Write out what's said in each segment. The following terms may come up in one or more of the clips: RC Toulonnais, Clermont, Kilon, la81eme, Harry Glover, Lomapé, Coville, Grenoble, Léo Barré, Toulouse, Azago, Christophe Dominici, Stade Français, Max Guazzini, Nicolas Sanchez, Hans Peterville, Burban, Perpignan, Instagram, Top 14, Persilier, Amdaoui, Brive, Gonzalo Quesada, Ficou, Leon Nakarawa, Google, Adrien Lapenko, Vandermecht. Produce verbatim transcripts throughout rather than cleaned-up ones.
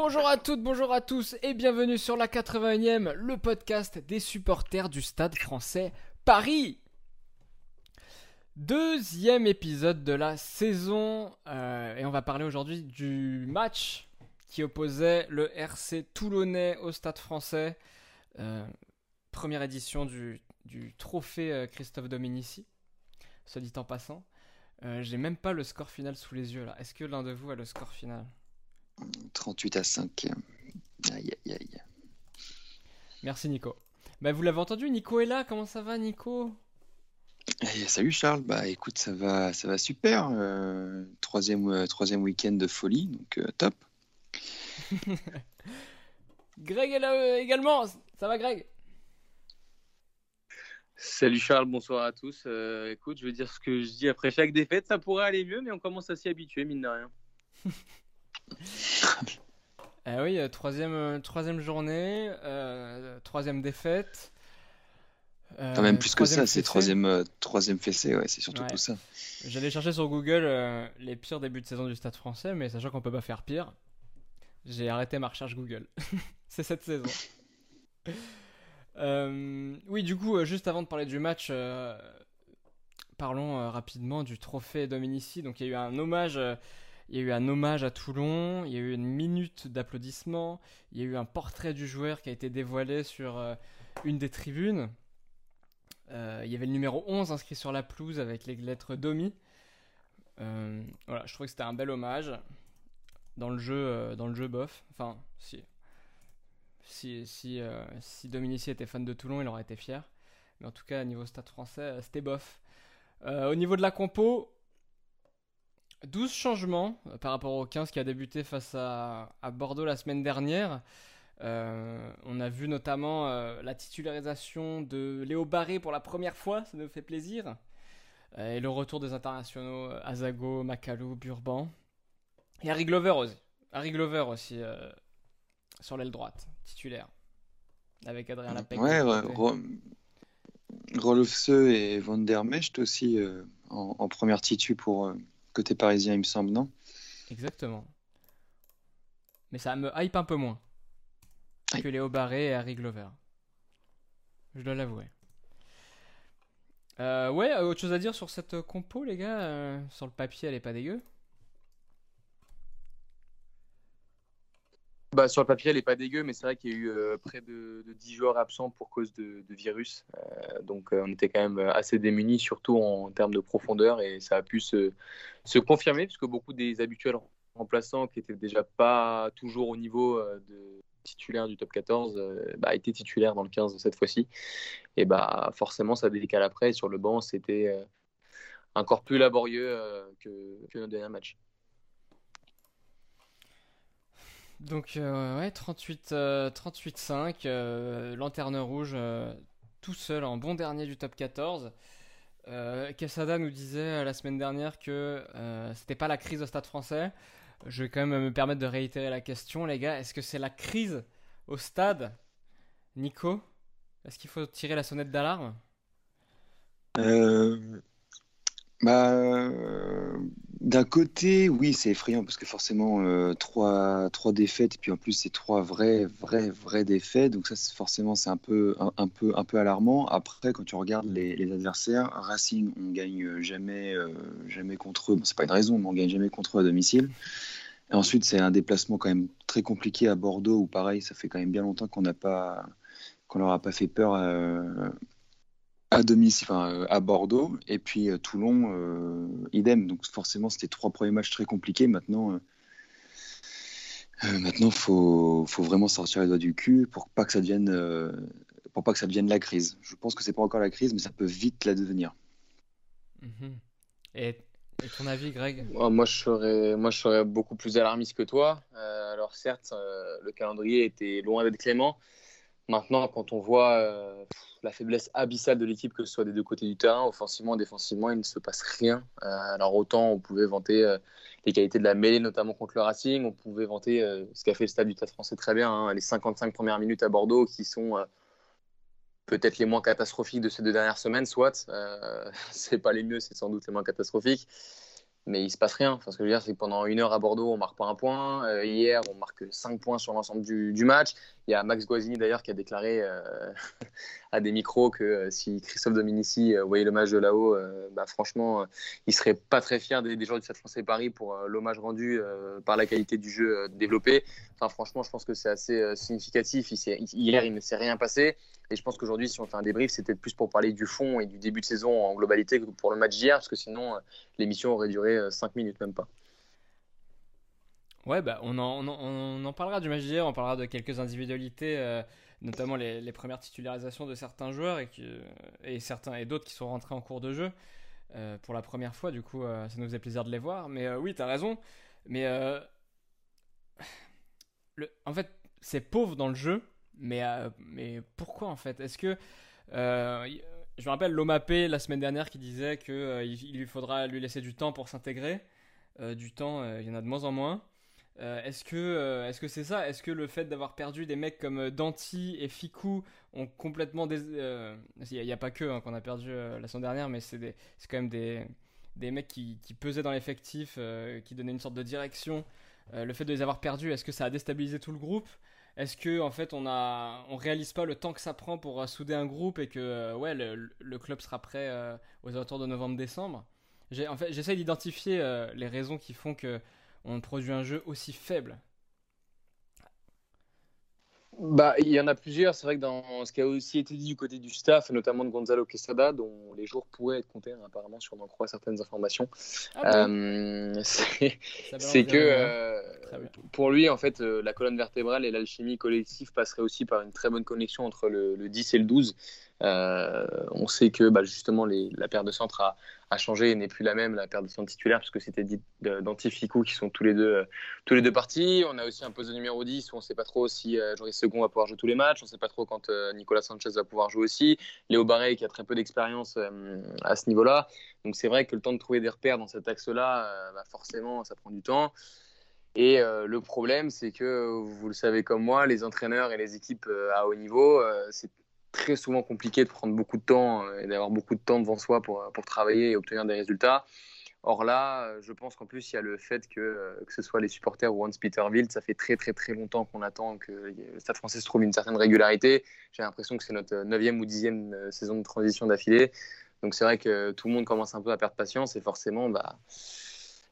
Bonjour à toutes, bonjour à tous et bienvenue sur la quatre-vingt-unième, le podcast des supporters du Stade Français Paris. Deuxième épisode de la saison euh, et on va parler aujourd'hui du match qui opposait le R C Toulonnais au Stade Français. Euh, première édition du, du trophée euh, Christophe Dominici, soit dit en passant. Euh, j'ai même pas le score final sous les yeux là. Est-ce que l'un de vous a le score final? trente-huit à cinq. Aïe aïe aïe. Merci Nico. Bah, vous l'avez entendu, Nico est là. Comment ça va Nico? Hey, salut Charles. Bah écoute, ça va, ça va super. Euh, troisième, euh, troisième week-end de folie, donc euh, top. Greg est là euh, également. Ça va Greg? Salut Charles, bonsoir à tous. Euh, écoute, je veux dire ce que je dis après chaque défaite, ça pourrait aller mieux, mais on commence à s'y habituer, mine de rien. Ah oui, troisième, troisième journée, euh, troisième défaite. Euh, Quand même plus que ça, c'est troisième, troisième fessée, ouais, c'est surtout ouais. Tout ça. J'allais chercher sur Google euh, les pires débuts de saison du Stade Français, mais sachant qu'on peut pas faire pire, j'ai arrêté ma recherche Google. C'est cette saison. Euh, oui, du coup, euh, juste avant de parler du match, euh, parlons euh, rapidement du trophée Dominici. Donc, il y a eu un hommage, euh, il y a eu un hommage à Toulon. Il y a eu une minute d'applaudissements. Il y a eu un portrait du joueur qui a été dévoilé sur euh, une des tribunes. Euh, il y avait le numéro onze inscrit sur la pelouse avec les lettres Domi. Euh, voilà, je trouvais que c'était un bel hommage dans le jeu, euh, dans le jeu bof. Enfin, si. Si, si, euh, si Dominici était fan de Toulon, il aurait été fier. Mais en tout cas, niveau Stade Français, euh, c'était bof. Euh, au niveau de la compo, douze changements euh, par rapport au quinze qui a débuté face à, à Bordeaux la semaine dernière. Euh, on a vu notamment euh, la titularisation de Léo Barré pour la première fois, ça nous fait plaisir. Euh, et le retour des internationaux euh, Azago, Macalou, Burban. Et Harry Glover aussi. Harry Glover aussi. Euh, Sur l'aile droite, titulaire, avec Adrien Lapenko. Ouais, Rolofseux et Vandermecht aussi euh, en, en première titu pour euh, côté parisien, il me semble, non? Exactement. Mais ça me hype un peu moins Aye. que Léo Barré et Harry Glover. Je dois l'avouer. Euh, ouais, autre chose à dire sur cette compo, les gars? euh, Sur le papier, elle est pas dégueu. Bah, sur le papier, elle n'est pas dégueu, mais c'est vrai qu'il y a eu euh, près de, de dix joueurs absents pour cause de, de virus. Euh, donc, euh, on était quand même assez démunis, surtout en termes de profondeur. Et ça a pu se, se confirmer, puisque beaucoup des habituels remplaçants qui n'étaient déjà pas toujours au niveau euh, de titulaire du top quatorze, euh, bah, étaient titulaires dans le quinze cette fois-ci. Et bah, forcément, ça décale après. Sur le banc, c'était euh, encore plus laborieux euh, que, que notre dernier match. Donc euh, ouais, trente-huit, euh, trente-huit cinq, euh, Lanterne Rouge euh, tout seul en bon dernier du top quatorze. Euh, Quesada nous disait la semaine dernière que euh, c'était pas la crise au Stade Français. Je vais quand même me permettre de réitérer la question, les gars. Est-ce que c'est la crise au Stade, Nico? Est-ce qu'il faut tirer la sonnette d'alarme? Euh... Bah, euh, d'un côté, oui, c'est effrayant parce que forcément euh, trois, trois défaites et puis en plus c'est trois vraies, vraies, vraies défaites. Donc ça, c'est, forcément, c'est un peu, un, un peu, un peu alarmant. Après, quand tu regardes les, les adversaires, Racing, on gagne jamais, euh, jamais contre eux. Bon, c'est pas une raison, mais on gagne jamais contre eux à domicile. Et ensuite, c'est un déplacement quand même très compliqué à Bordeaux où pareil, ça fait quand même bien longtemps qu'on n'a pas, qu'on leur a pas fait peur. Euh, À domicile, enfin, à Bordeaux, et puis euh, Toulon, euh, idem. Donc forcément, c'était trois premiers matchs très compliqués. Maintenant, euh, euh, maintenant, faut, faut vraiment sortir les doigts du cul pour pas que ça devienne, euh, pour pas que ça devienne la crise. Je pense que c'est pas encore la crise, mais ça peut vite la devenir. Mm-hmm. Et, et ton avis, Greg? Moi, moi, je serais, moi, je serais beaucoup plus alarmiste que toi. Euh, alors certes, euh, le calendrier était loin d'être clément. Maintenant, quand on voit euh, la faiblesse abyssale de l'équipe, que ce soit des deux côtés du terrain, offensivement et défensivement, il ne se passe rien. Euh, alors autant on pouvait vanter euh, les qualités de la mêlée, notamment contre le Racing, on pouvait vanter euh, ce qu'a fait le Stade du Stade Français très bien, hein, les cinquante-cinq premières minutes à Bordeaux qui sont euh, peut-être les moins catastrophiques de ces deux dernières semaines, soit. Euh, c'est pas les mieux, c'est sans doute les moins catastrophiques. mais il se passe rien. Enfin, ce que je veux dire, c'est que pendant une heure à Bordeaux, on marque pas un point. Euh, hier, on marque cinq points sur l'ensemble du, du match. Il y a Max Guazzini d'ailleurs qui a déclaré euh, à des micros que euh, si Christophe Dominici euh, voyait le match de là-haut, euh, bah, franchement, euh, il serait pas très fier des, des joueurs du Stade Français Paris pour euh, l'hommage rendu euh, par la qualité du jeu euh, développé. Enfin, franchement, je pense que c'est assez euh, significatif. Il hier, il ne s'est rien passé. Et je pense qu'aujourd'hui, si on fait un débrief, c'était plus pour parler du fond et du début de saison en globalité que pour le match d'hier, parce que sinon, euh, l'émission aurait duré euh, cinq minutes, même pas. Ouais, bah, on, en, on, en, on en parlera du match d'hier, on parlera de quelques individualités, euh, notamment les, les premières titularisations de certains joueurs et, qui, et, certains, et d'autres qui sont rentrés en cours de jeu euh, pour la première fois. Du coup, euh, ça nous faisait plaisir de les voir. Mais euh, oui, t'as raison. Mais euh, le, en fait, c'est pauvre dans le jeu. Mais, euh, mais pourquoi en fait ? Est-ce que euh, je me rappelle Lomapé la semaine dernière qui disait qu'il euh, lui faudra lui laisser du temps pour s'intégrer, euh, du temps euh, il y en a de moins en moins. Euh, est-ce que euh, est-ce que c'est ça ? Est-ce que le fait d'avoir perdu des mecs comme Danti et Ficou ont complètement des euh, il n'y a, a pas que hein, qu'on a perdu euh, la semaine dernière, mais c'est des c'est quand même des des mecs qui qui pesaient dans l'effectif, euh, qui donnaient une sorte de direction. Euh, le fait de les avoir perdus, est-ce que ça a déstabilisé tout le groupe ? Est-ce que en fait on a on réalise pas le temps que ça prend pour uh, souder un groupe et que euh, ouais le, le club sera prêt euh, aux alentours de novembre-décembre. J'ai en fait j'essaie d'identifier euh, les raisons qui font que on produit un jeu aussi faible. Bah il y en a plusieurs. C'est vrai que dans ce qui a aussi été dit du côté du staff, notamment de Gonzalo Quesada, dont les jours pourraient être comptés hein, apparemment si on en croit certaines informations. Ah bon euh, c'est, c'est que euh, pour lui en fait euh, la colonne vertébrale et l'alchimie collective passerait aussi par une très bonne connexion entre le, le dix et le douze. Euh, on sait que bah, justement les, la paire de centre a, a changé et n'est plus la même, la paire de centre titulaire, puisque c'était dit Danti Ficou qui sont tous les deux euh, tous les deux partis. On a aussi un poste de numéro dix où on ne sait pas trop si euh, Jordi Segonds va pouvoir jouer tous les matchs, on ne sait pas trop quand euh, Nicolas Sanchez va pouvoir jouer aussi, Léo Barré qui a très peu d'expérience euh, à ce niveau-là. Donc c'est vrai que le temps de trouver des repères dans cet axe-là, euh, bah, forcément ça prend du temps. Et euh, le problème c'est que, vous le savez comme moi, les entraîneurs et les équipes euh, à haut niveau, euh, c'est très souvent compliqué de prendre beaucoup de temps et d'avoir beaucoup de temps devant soi pour, pour travailler et obtenir des résultats. Or là, je pense qu'en plus, il y a le fait que, que ce soit les supporters ou Hans Peterville, ça fait très très très longtemps qu'on attend que le Stade Français se trouve une certaine régularité. J'ai l'impression que c'est notre neuvième ou dixième saison de transition d'affilée. Donc c'est vrai que tout le monde commence un peu à perdre patience et forcément, bah,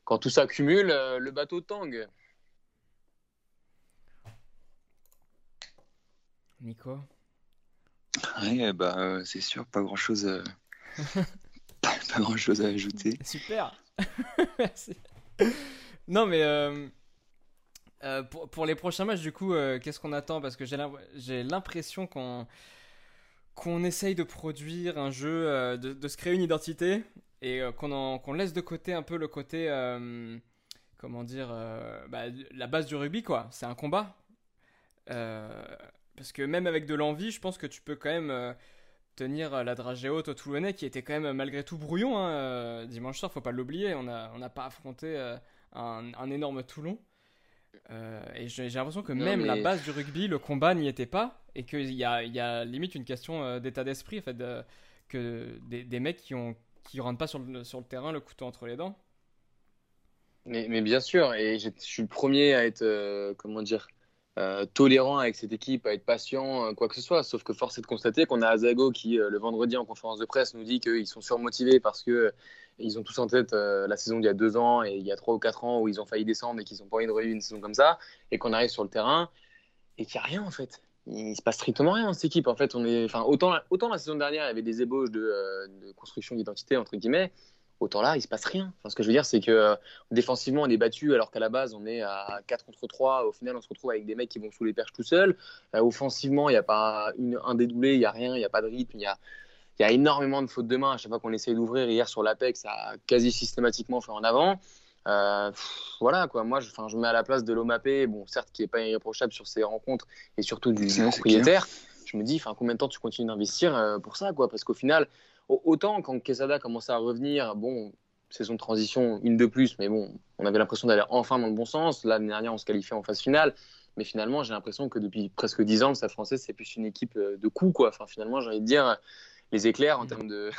quand tout s'accumule, le bateau tangue. Nico ? Ouais, bah, euh, c'est sûr, pas grand chose euh... pas, pas grand chose à ajouter. Super. Merci. Non mais euh, euh, pour, pour les prochains matchs du coup euh, qu'est-ce qu'on attend, parce que j'ai, j'ai l'impression qu'on, qu'on essaye de produire un jeu, euh, de, de se créer une identité et euh, qu'on, en, qu'on laisse de côté un peu le côté euh, comment dire euh, bah, la base du rugby quoi, c'est un combat euh parce que même avec de l'envie, je pense que tu peux quand même euh, tenir la dragée haute au Toulonnais, qui était quand même malgré tout brouillon hein, euh, dimanche soir, faut pas l'oublier. On a on n'a pas affronté euh, un, un énorme Toulon. Euh, et j'ai, j'ai l'impression que non, même mais... la base du rugby, le combat n'y était pas, et qu'il y a il y a limite une question euh, d'état d'esprit, en fait, de, que des, des mecs qui ont qui rentrent pas sur le sur le terrain le couteau entre les dents. Mais mais bien sûr, et je suis le premier à être euh, comment dire. Euh, tolérant avec cette équipe, à être patient, euh, quoi que ce soit, sauf que force est de constater qu'on a Azago qui euh, le vendredi en conférence de presse nous dit qu'ils sont surmotivés parce qu'ils euh, ont tous en tête euh, la saison d'il y a deux ans et il y a trois ou quatre ans où ils ont failli descendre et qu'ils n'ont pas envie de revivre une saison comme ça, et qu'on arrive sur le terrain et qu'il n'y a rien en fait. Il ne se passe strictement rien dans cette équipe en fait. On est, enfin, autant, la, autant la saison dernière il y avait des ébauches de, euh, de construction d'identité entre guillemets, autant là, il ne se passe rien. Enfin, ce que je veux dire, c'est que euh, défensivement, on est battu alors qu'à la base, on est à quatre contre trois. Au final, on se retrouve avec des mecs qui vont sous les perches tout seuls. Euh, offensivement, il n'y a pas une, un dédoublé, il n'y a rien, il n'y a pas de rythme. Il y a, y a énormément de fautes de main. À chaque fois qu'on essaye d'ouvrir, hier sur l'A P E C, ça a quasi systématiquement fait en avant. Euh, pff, voilà, quoi. Moi, je, je me mets à la place de Lomapé, bon, certes, qui n'est pas irréprochable sur ses rencontres et surtout du, du propriétaire. Je me dis, combien de temps tu continues d'investir euh, pour ça quoi, parce qu'au final... Autant quand Quesada commençait à revenir, bon, saison de transition, une de plus, mais bon, on avait l'impression d'aller enfin dans le bon sens. L'année dernière, on se qualifiait en phase finale, mais finalement, j'ai l'impression que depuis presque dix ans, le Stade Français, c'est plus une équipe de coups, quoi. Enfin, finalement, j'ai envie de dire, les éclairs en termes de,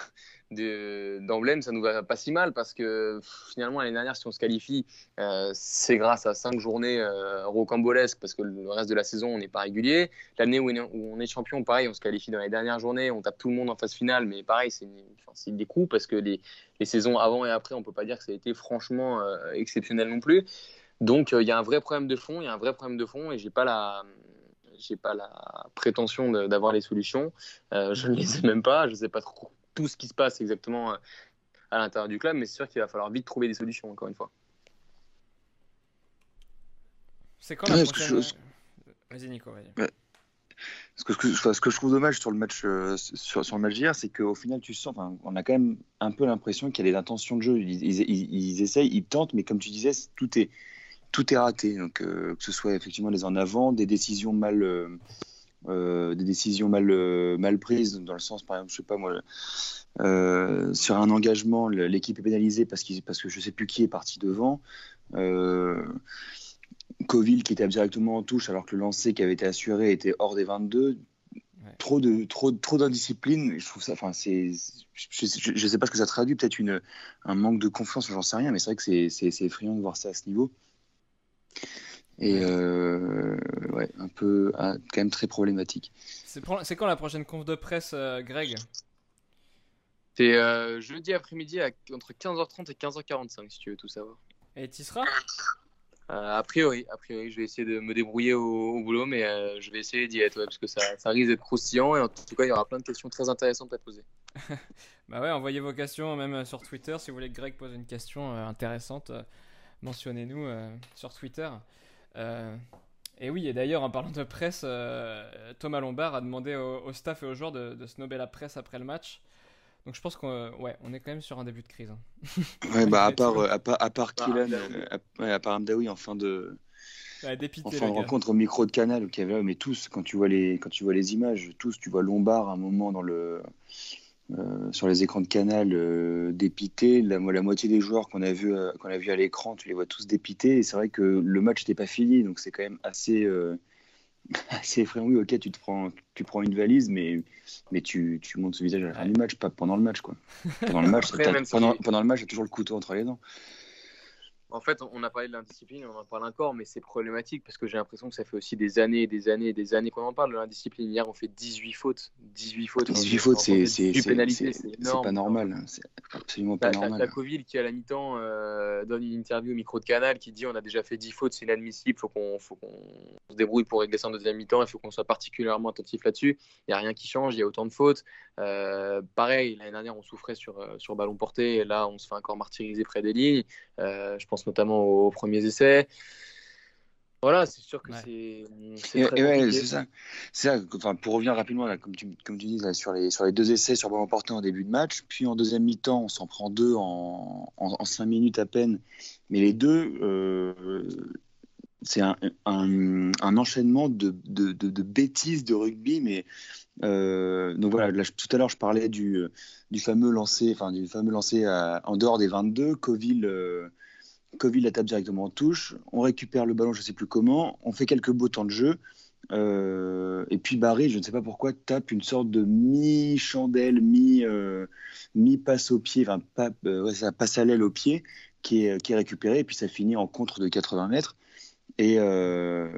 de, d'emblème, ça nous va pas si mal parce que finalement l'année dernière, si on se qualifie, euh, c'est grâce à cinq journées euh, rocambolesques parce que le reste de la saison, on n'est pas régulier. L'année où on est champion, pareil, on se qualifie dans les dernières journées, on tape tout le monde en phase finale, mais pareil, c'est enfin, des coups parce que les, les saisons avant et après, on peut pas dire que ça a été franchement euh, exceptionnel non plus. Donc, il euh, y a un vrai problème de fond, il y a un vrai problème de fond et j'ai pas la... j'ai pas la prétention d'avoir les solutions, euh, je ne les ai même pas, je sais pas trop tout ce qui se passe exactement à l'intérieur du club, mais c'est sûr qu'il va falloir vite trouver des solutions encore une fois. C'est quand la ouais, prochaine... Je... Vas-y Nico, vas-y. Ouais. Ce que, ce, que, ce que je trouve dommage sur le match euh, sur, sur le match d'hier, c'est qu'au final tu sens, on a quand même un peu l'impression qu'il y a des intentions de jeu, ils, ils, ils, ils essayent, ils tentent, mais comme tu disais, tout est Tout est raté, donc euh, que ce soit effectivement des en avant, des décisions mal, euh, euh, des décisions mal, euh, mal prises, dans le sens, par exemple, je sais pas moi, euh, sur un engagement, l'équipe est pénalisée parce, qu parce que je sais plus qui est parti devant. Euh, Coville qui était directement en touche alors que le lancer qui avait été assuré était hors des vingt-deux. Ouais. Trop de trop trop d'indiscipline, je trouve ça. Enfin, c'est je, je, je sais pas ce que ça traduit, peut-être une un manque de confiance, j'en sais rien, mais c'est vrai que c'est c'est effrayant de voir ça à ce niveau. Et euh, ouais, un peu hein, quand même très problématique. C'est quand la prochaine conf de presse, euh, Greg? C'est euh, jeudi après-midi entre quinze heures trente et quinze heures quarante-cinq, si tu veux tout savoir. Et tu seras euh, a priori, a priori, je vais essayer de me débrouiller au, au boulot, mais euh, je vais essayer d'y être, ouais, parce que ça, ça risque d'être croustillant. Et en tout cas, il y aura plein de questions très intéressantes à poser. Bah ouais, envoyez vos questions, même sur Twitter, si vous voulez que Greg pose une question euh, intéressante. Euh... Mentionnez-nous euh, sur Twitter. Euh, et oui, et d'ailleurs, en parlant de presse, euh, Thomas Lombard a demandé au, au staff et aux joueurs de, de snobber la presse après le match. Donc je pense qu'on ouais, on est quand même sur un début de crise. Hein. Ouais, bah, à part, euh, à part, à part Kilon, ah, à, ouais, à part Amdaoui en fin de, bah, dépité, en fin de rencontre au micro de Canal, où il y avait, mais tous, quand tu vois les, quand tu vois les images, tous, tu vois Lombard à un moment dans le. Euh, sur les écrans de Canal, euh, dépités, la, la moitié des joueurs qu'on a vus euh, qu'on a vu à l'écran, tu les vois tous dépités, et c'est vrai que le match n'était pas fini, donc c'est quand même assez, euh, assez effrayant. Oui, ok, tu te prends, tu prends une valise, mais, mais tu, tu montes ce visage à la fin du match, pas pendant le match, quoi. Pendant le match, Après, si pendant, pendant le match, j'ai toujours le couteau entre les dents. En fait, on a parlé de l'indiscipline, on en parle encore, mais c'est problématique parce que j'ai l'impression que ça fait aussi des années et des années et des années qu'on en parle de l'indiscipline. Hier, on fait dix-huit fautes. dix-huit fautes, dix-huit fautes, c'est pas normal. C'est absolument pas la, normal. La, la Coville qui, à la mi-temps, euh, donne une interview au micro de Canal qui dit on a déjà fait dix fautes, c'est inadmissible, il faut qu'on qu'on se débrouille pour régler ça en deuxième mi-temps, il faut qu'on soit particulièrement attentif là-dessus. Il n'y a rien qui change, il y a autant de fautes. Euh, pareil, l'année dernière, on souffrait sur, sur ballon porté, et là, on se fait encore martyriser près des lignes. Euh, je pense notamment aux premiers essais. Voilà, c'est sûr que ouais. c'est ouais, ça. ça. Enfin, pour revenir rapidement, là, comme, tu, comme tu dis, là, sur, les, sur les deux essais sur ballon porté en début de match, puis en deuxième mi-temps, on s'en prend deux en, en, en cinq minutes à peine. Mais les deux, euh, c'est un, un, un enchaînement de, de, de, de bêtises de rugby. Mais, euh, donc voilà, là, tout à l'heure, je parlais du, du fameux lancer, enfin, du fameux lancer à, en dehors des vingt-deux, Coville... Euh, Coville la tape directement en touche, on récupère le ballon, je ne sais plus comment, on fait quelques beaux temps de jeu, euh, et puis Barré, je ne sais pas pourquoi, tape une sorte de mi-chandelle, mi, euh, mi-passe au pied, enfin, pas, euh, ouais, ça passe à l'aile au pied, qui est, qui est récupérée, et puis ça finit en contre de quatre-vingts mètres. Et, euh,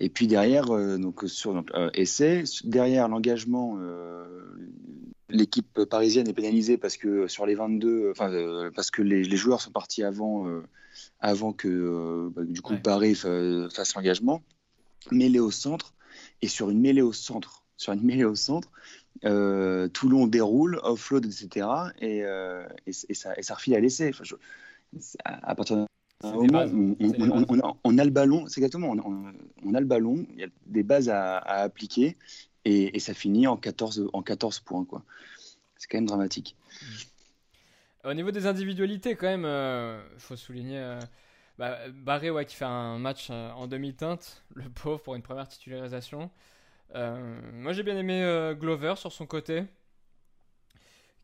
et puis derrière, euh, donc, sur, donc, euh, essai, derrière l'engagement, euh, l'équipe parisienne est pénalisée parce que sur les vingt-deux, enfin euh, parce que les, les joueurs sont partis avant, euh, avant que euh, bah, du coup ouais. Paris fa fasse l'engagement. Mêlée au centre et sur une mêlée au centre, sur une mêlée au centre, euh, Toulon déroule, offload, et cetera. Et, euh, et, et ça et ça refile à l'essai. Enfin, je, à, à partir de On, on, on, on, a, on a le ballon, c'est exactement, on, on, on a le ballon, il y a des bases à, à appliquer et, et ça finit en quatorze, en quatorze points. Quoi. C'est quand même dramatique. Au niveau des individualités, quand même, il euh, faut souligner euh, bah, Barré ouais, qui fait un match euh, en demi-teinte, le pauvre pour une première titularisation. Euh, moi j'ai bien aimé euh, Glover sur son côté.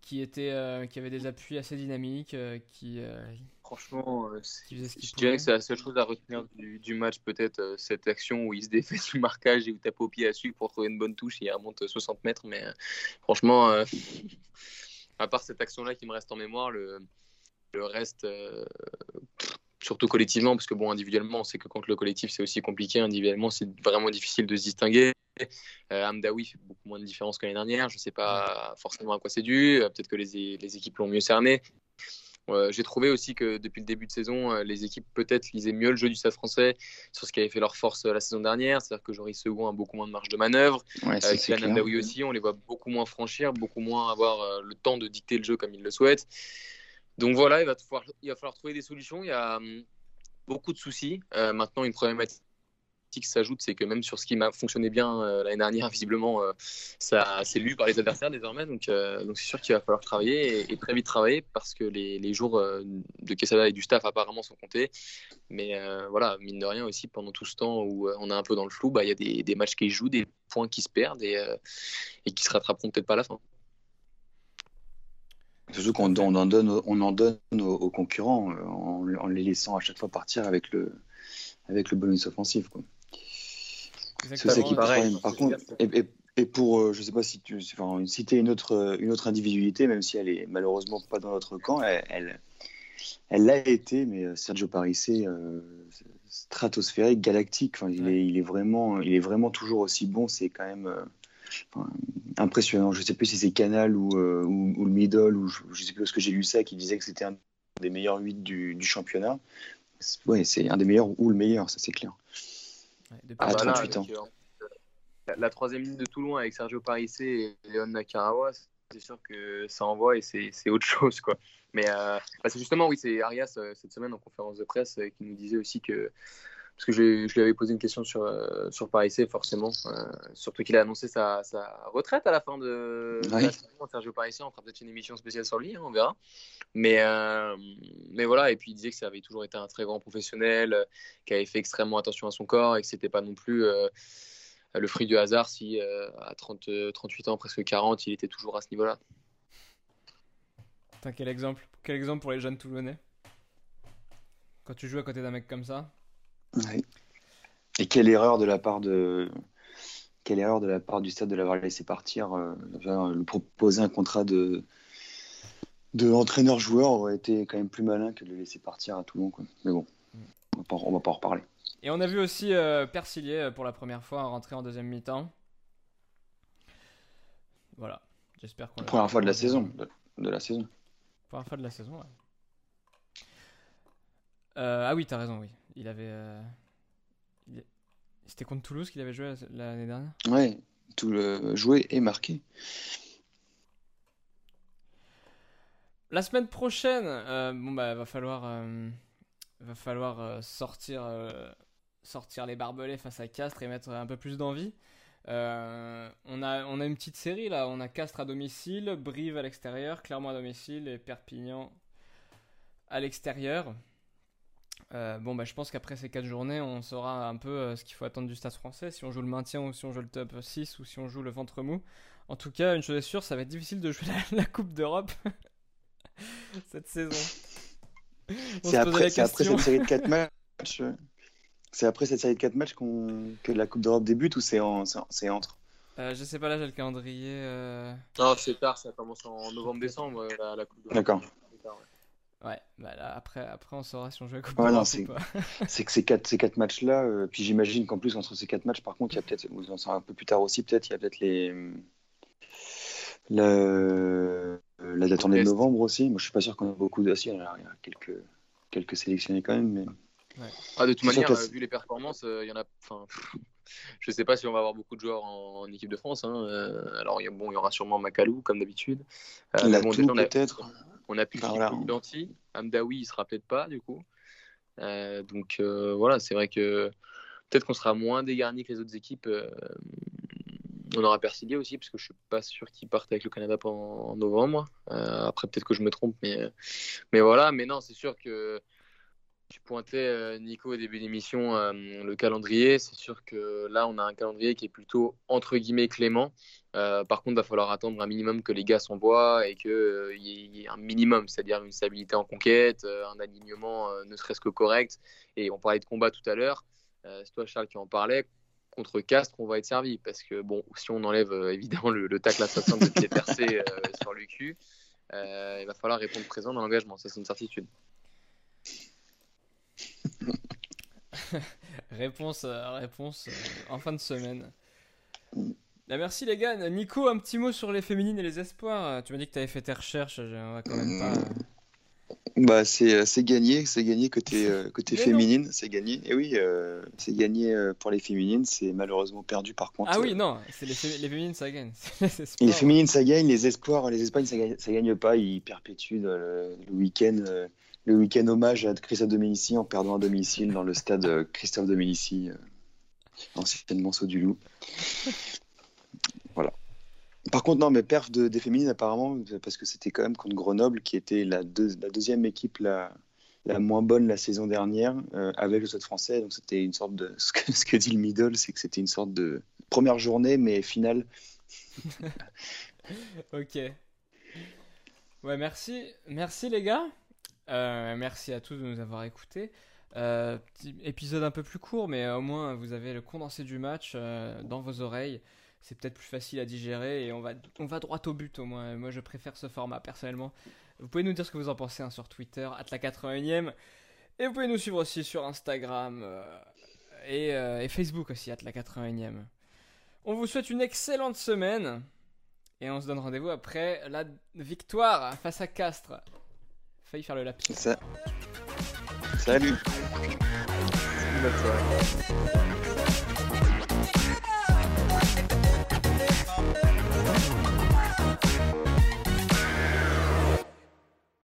qui était euh, qui avait des appuis assez dynamiques, euh, qui euh, franchement euh, qui faisait ce qu'il je dirais pouvait. Que c'est la seule chose à retenir du, du match, peut-être euh, cette action où il se défait du marquage et où tape au pied à su pour trouver une bonne touche et il remonte soixante mètres, mais euh, franchement euh, à part cette action là qui me reste en mémoire, le le reste euh, surtout collectivement, parce que bon, individuellement on sait que contre le collectif c'est aussi compliqué, individuellement c'est vraiment difficile de se distinguer. Euh, Amdaoui fait beaucoup moins de différence que l'année dernière, je ne sais pas forcément à quoi c'est dû, euh, peut-être que les, les équipes l'ont mieux cerné. Euh, j'ai trouvé aussi que depuis le début de saison, euh, les équipes peut-être lisaient mieux le jeu du Stade Français sur ce qui avait fait leur force euh, la saison dernière, c'est-à-dire que Jordi Segonds a beaucoup moins de marge de manœuvre, ouais, c'est, euh, c'est clair. Amdaoui aussi, on les voit beaucoup moins franchir, beaucoup moins avoir euh, le temps de dicter le jeu comme ils le souhaitent. Donc voilà, il va, falloir, il va falloir trouver des solutions. Il y a hum, beaucoup de soucis. Euh, maintenant, une problématique qui s'ajoute, c'est que même sur ce qui m'a fonctionné bien euh, l'année dernière, visiblement, euh, ça s'est lu par les adversaires désormais. Donc, euh, donc c'est sûr qu'il va falloir travailler et, et très vite travailler, parce que les, les jours euh, de Quesada et du staff apparemment sont comptés. Mais euh, voilà, mine de rien aussi, pendant tout ce temps où euh, on est un peu dans le flou, bah, il y a des, des matchs qui jouent, des points qui se perdent et, euh, et qui se rattraperont peut-être pas à la fin. Surtout qu'on on en donne, on en donne aux, aux concurrents en, en les laissant à chaque fois partir avec le, avec le bonus offensif, quoi. Exactement, pareil. Par contre, et, et, et pour, je sais pas si tu, enfin, citer une autre, une autre individualité, même si elle est malheureusement pas dans notre camp, elle, elle, elle l'a été, mais Sergio Parisse, euh, stratosphérique, galactique. Enfin, il, ouais. est, il est vraiment, il est vraiment toujours aussi bon. C'est quand même. Euh, Enfin, impressionnant. Je ne sais plus si c'est Canal ou, euh, ou, ou le Middle, ou je ne sais plus ce que j'ai lu ça, qui disait que c'était un des meilleurs huit du, du championnat. Ouais, c'est un des meilleurs ou le meilleur, ça c'est clair. Ouais, à ah, trente-huit ans. Avec, euh, la, la troisième ligne de Toulon avec Sergio Parisse et Leon Nakarawa, c'est sûr que ça envoie et c'est, c'est autre chose, quoi. Mais euh, bah, c'est justement, oui, c'est Arias euh, cette semaine en conférence de presse euh, qui nous disait aussi que. Parce que je, je lui avais posé une question sur, euh, sur Parisse, forcément. Euh, surtout qu'il a annoncé sa, sa retraite à la fin de, oui. de la saison. Sergio Parisse, on fera peut-être une émission spéciale sur lui, hein, on verra. Mais, euh, mais voilà, et puis il disait que ça avait toujours été un très grand professionnel, euh, qui avait fait extrêmement attention à son corps et que ce n'était pas non plus euh, le fruit du hasard si euh, à trente, trente-huit ans, presque quarante, il était toujours à ce niveau-là. Putain, quel exemple. Quel exemple pour les jeunes Toulonnais. Quand tu joues à côté d'un mec comme ça. Oui. Et quelle erreur de la part de quelle erreur de la part du stade de l'avoir laissé partir, euh, enfin, le proposer un contrat de de entraîneur joueur aurait été quand même plus malin que de le laisser partir à Toulon, quoi. Mais bon, on va pas, on va pas en reparler. Et on a vu aussi euh, Persilier pour la première fois rentrer en deuxième mi-temps. Voilà, j'espère qu'on. La première fois de la saison, de, de la saison. Première fois de la saison. Ouais. Euh, ah oui, t'as raison, oui. Il avait. Euh... Il... C'était contre Toulouse qu'il avait joué l'année dernière. Ouais, tout le joué et marqué. La semaine prochaine, euh, bon bah va falloir, euh, va falloir euh, sortir, euh, sortir les barbelés face à Castres et mettre un peu plus d'envie. Euh, on a, on a une petite série là. On a Castres à domicile, Brive à l'extérieur, Clermont à domicile et Perpignan à l'extérieur. Euh, bon bah je pense qu'après ces quatre journées on saura un peu euh, ce qu'il faut attendre du Stade Français, si on joue le maintien ou si on joue le top six ou si on joue le ventre mou. En tout cas, une chose est sûre, ça va être difficile de jouer la, la Coupe d'Europe cette saison. On c'est, après, c'est après cette série de quatre matchs c'est après cette série de quatre matchs qu'on, que la Coupe d'Europe débute, ou c'est, en, c'est, en, c'est entre euh, je sais pas, là j'ai le calendrier euh... non c'est tard, ça commence en novembre-décembre la, la Coupe d'Europe. D'accord. Ouais, bah là, après, après on saura si on joue à Coupe d'Europe ou pas. C'est que ces quatre, ces quatre matchs-là, euh, puis j'imagine qu'en plus, entre ces quatre matchs, par contre, il y a peut-être, vous en saurez un peu plus tard aussi, peut-être, il y a peut-être les, le, la date en novembre aussi. Moi, je suis pas sûr qu'on a beaucoup d'assises, il y a quelques, quelques sélectionnés quand même. Mais... Ouais. Ah, de toute manière, euh, vu les performances, il euh, y en a... Je ne sais pas si on va avoir beaucoup de joueurs en, en équipe de France. Hein. Euh, alors, il bon, y aura sûrement Macalou, comme d'habitude. Euh, la bon, tout, déjà, peut-être a... On a plus de voilà. Danti, Amdaoui il sera peut-être pas du coup. Euh, donc euh, voilà, c'est vrai que peut-être qu'on sera moins dégarni que les autres équipes. Euh, on aura Persilier aussi, parce que je suis pas sûr qu'il parte avec le Canada pendant, en novembre. Euh, après peut-être que je me trompe, mais mais voilà. Mais non, c'est sûr que Tu pointais, euh, Nico, au début de l'émission, euh, le calendrier. C'est sûr que là, on a un calendrier qui est plutôt, entre guillemets, clément. Euh, par contre, il va falloir attendre un minimum que les gars s'envoient et qu'il euh, y ait un minimum, c'est-à-dire une stabilité en conquête, euh, un alignement euh, ne serait-ce que correct. Et on parlait de combat tout à l'heure. Euh, c'est toi, Charles, qui en parlait. Contre Castres, on va être servi. Parce que, bon, si on enlève, euh, évidemment, le, le tacle assassin de pied percé euh, sur le cul, euh, il va falloir répondre présent dans l'engagement. Ça, c'est une certitude. réponse euh, réponse euh, en fin de semaine. Ah, merci les gars. Nico, un petit mot sur les féminines et les espoirs. Tu m'as dit que tu avais fait tes recherches. On va quand même pas... Bah, c'est, c'est gagné, c'est gagné côté, euh, côté féminine, non. c'est gagné. Et oui, euh, c'est gagné pour les féminines, c'est malheureusement perdu par contre. Ah oui, euh... non, c'est les, fé- les féminines ça gagne. les, espoirs, les féminines ça gagne, les espoirs, les Espagnes ça gagne, ça gagne pas, ils perpétuent le, le week-end. Euh... Le week-end hommage à Christophe Dominici en perdant à domicile dans le stade Christophe Dominici, euh, anciennement Sceaux du Loup. Voilà. Par contre, non, mais perf de, des féminines apparemment, parce que c'était quand même contre Grenoble, qui était la, deux, la deuxième équipe la, la moins bonne la saison dernière, euh, avec le Stade Français. Donc c'était une sorte de. Ce que, ce que dit le middle, c'est que c'était une sorte de première journée, mais finale. Ok. Ouais, merci. Merci les gars. Euh, merci à tous de nous avoir écoutés. Euh, petit épisode un peu plus court, mais au moins vous avez le condensé du match euh, dans vos oreilles. C'est peut-être plus facile à digérer et on va, on va droit au but au moins. Moi je préfère ce format personnellement. Vous pouvez nous dire ce que vous en pensez hein, sur Twitter, at la quatre-vingt-une ème. Et vous pouvez nous suivre aussi sur Instagram euh, et, euh, et Facebook aussi, at la quatre-vingt-une ème. On vous souhaite une excellente semaine et on se donne rendez-vous après la victoire face à Castres. Failli faire le lapis. Ça. Salut. Salut.